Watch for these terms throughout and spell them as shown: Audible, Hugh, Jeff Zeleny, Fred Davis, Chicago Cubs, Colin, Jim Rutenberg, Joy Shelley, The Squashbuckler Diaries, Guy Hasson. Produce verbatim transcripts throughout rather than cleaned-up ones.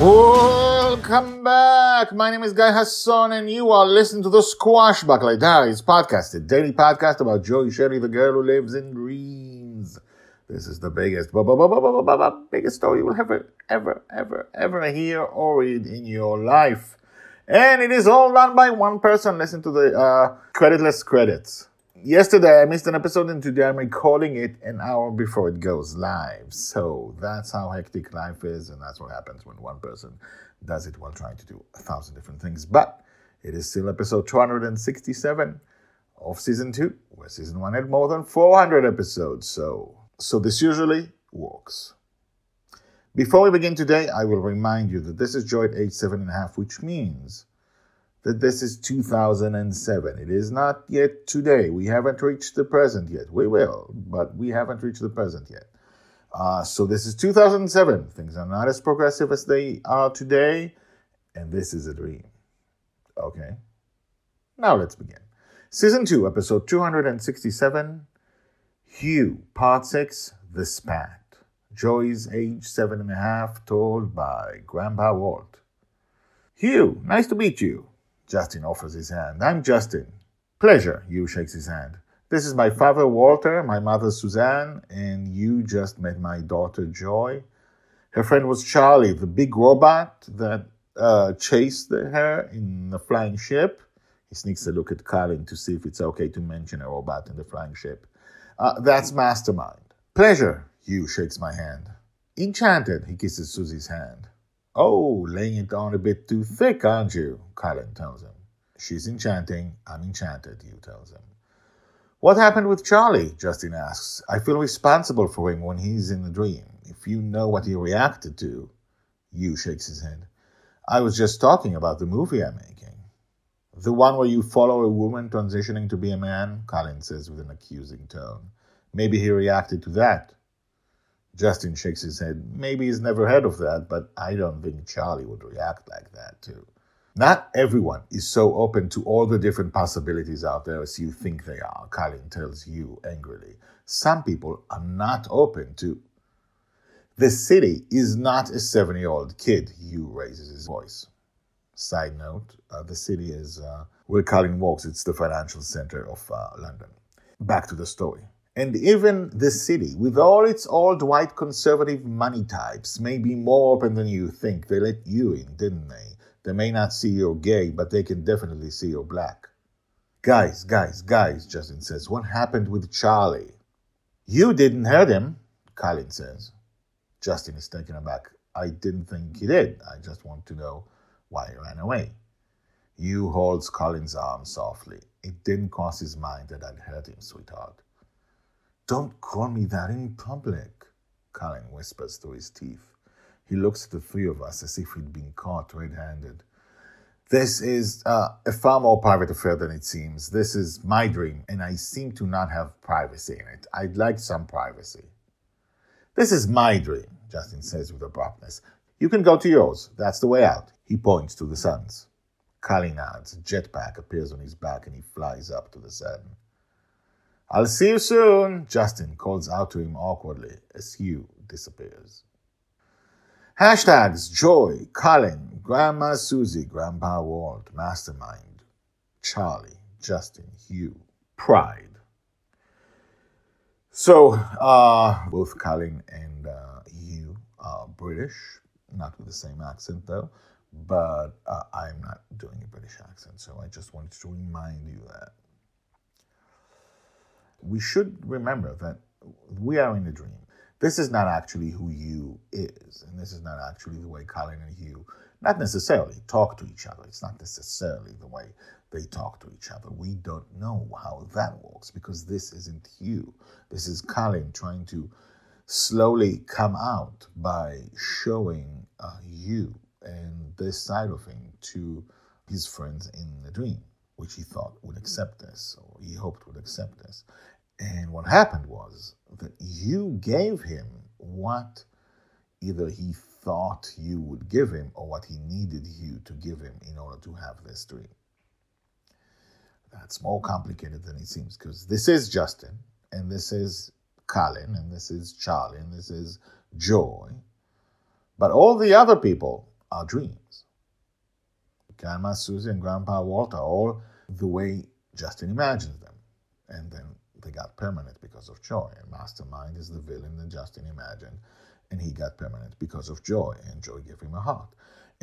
Welcome back. My name is Guy Hasson, and you are listening to the Squashbuckler Diaries podcast, a daily podcast about Joy Shelley, the girl who lives in dreams. This is the biggest, bu- bu- bu- bu- bu- bu- bu- biggest story you will ever, ever, ever, ever hear or read in your life. And it is all done by one person. Listen to the uh, creditless credits. Yesterday I missed an episode, and today I'm recording it an hour before it goes live. So that's how hectic life is, and that's what happens when one person does it while trying to do a thousand different things. But it is still episode two hundred sixty-seven of Season two, where Season one had more than four hundred episodes. So, so this usually works. Before we begin today, I will remind you that this is Joy at age seven and a half, which means that this is two thousand seven. It is not yet today. We haven't reached the present yet. We will, but we haven't reached the present yet. Uh, so this is two thousand seven. Things are not as progressive as they are today, and this is a dream. Okay. Now let's begin. Season two, episode two hundred sixty-seven, Hugh, part six, The Spat. Joy's age seven and a half, told by Grandpa Walt. Hugh, nice to meet you. Justin offers his hand. I'm Justin. Pleasure, Hugh shakes his hand. This is my father, Walter, my mother, Suzanne, and you just met my daughter, Joy. Her friend was Charlie, the big robot that uh, chased her in the flying ship. He sneaks a look at Colin to see if it's okay to mention a robot in the flying ship. Uh, that's Mastermind. Pleasure, Hugh shakes my hand. Enchanted, he kisses Susie's hand. Oh, laying it on a bit too thick, aren't you? Colin tells him. She's enchanting. I'm enchanted, Hugh tells him. What happened with Charlie? Justin asks. I feel responsible for him when he's in the dream. If you know what he reacted to. Hugh shakes his head. I was just talking about the movie I'm making. The one where you follow a woman transitioning to be a man? Colin says with an accusing tone. Maybe he reacted to that. Justin shakes his head. Maybe he's never heard of that, but I don't think Charlie would react like that too. Not everyone is so open to all the different possibilities out there as you think they are, Colin tells you angrily. Some people are not open to... The city is not a seven-year-old kid, Hugh raises his voice. Side note, uh, the city is uh, where Colin walks. It's the financial center of uh, London. Back to the story. And even the city, with all its old white conservative money types, may be more open than you think. They let you in, didn't they? They may not see you're gay, but they can definitely see you're black. Guys, guys, guys, Justin says, what happened with Charlie? You didn't hurt him, Colin says. Justin is taken aback. I didn't think he did. I just want to know why he ran away. Hugh holds Colin's arm softly. It didn't cross his mind that I'd hurt him, sweetheart. Don't call me that in public, Colin whispers through his teeth. He looks at the three of us as if we'd been caught red-handed. This is uh, a far more private affair than it seems. This is my dream, and I seem to not have privacy in it. I'd like some privacy. This is my dream, Justin says with abruptness. You can go to yours. That's the way out. He points to the sun's. Colin nods. A jetpack appears on his back, and he flies up to the sun. I'll see you soon, Justin calls out to him awkwardly as Hugh disappears. Hashtags Joy, Colin, Grandma Susie, Grandpa Walt, Mastermind, Charlie, Justin, Hugh, Pride. So, uh, both Colin and uh, Hugh are British, not with the same accent though, but uh, I'm not doing a British accent, so I just wanted to remind you that. We should remember that we are in a dream. This is not actually who Hugh is, and this is not actually the way Colin and Hugh Not necessarily talk to each other. It's not necessarily the way they talk to each other. We don't know how that works, because this isn't Hugh. This is Colin trying to slowly come out by showing uh, Hugh and this side of him to his friends in the dream, which he thought would accept this, or he hoped would accept this. And what happened was that Hugh gave him what either he thought Hugh would give him or what he needed Hugh to give him in order to have this dream. That's more complicated than it seems, because this is Justin, and this is Colin, and this is Charlie, and this is Joy. But all the other people are dreams. Grandma Susie and Grandpa Walter, all the way Justin imagines them. And then they got permanent because of Joy. And Mastermind is the villain that Justin imagined, and he got permanent because of Joy, and Joy gave him a heart.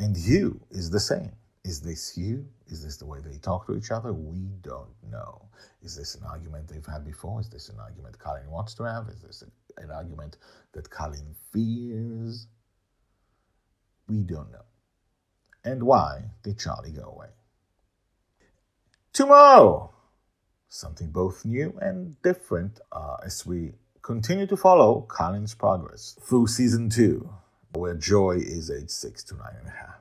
And Hugh is the same. Is this Hugh? Is this the way they talk to each other? We don't know. Is this an argument they've had before? Is this an argument Colin wants to have? Is this an, an argument that Colin fears? We don't know. And why did Charlie go away? Tomorrow! Something both new and different uh, as we continue to follow Colin's progress through season two, where Joy is age six to nine and a half.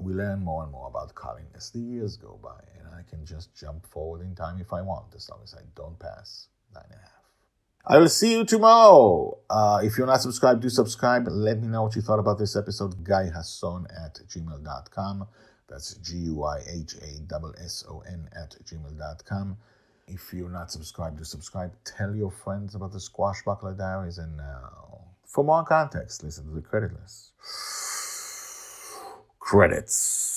We learn more and more about Colin as the years go by, and I can just jump forward in time if I want, as long as I don't pass nine and a half. I will see you tomorrow. Uh, if you're not subscribed, do subscribe. Let me know what you thought about this episode. guy hasson at gmail dot com. That's G U Y H A S S O N at gmail dot com. If you're not subscribed, do subscribe. Tell your friends about the Squashbuckler Diaries. And now, for more context, listen to the credit list. Credits.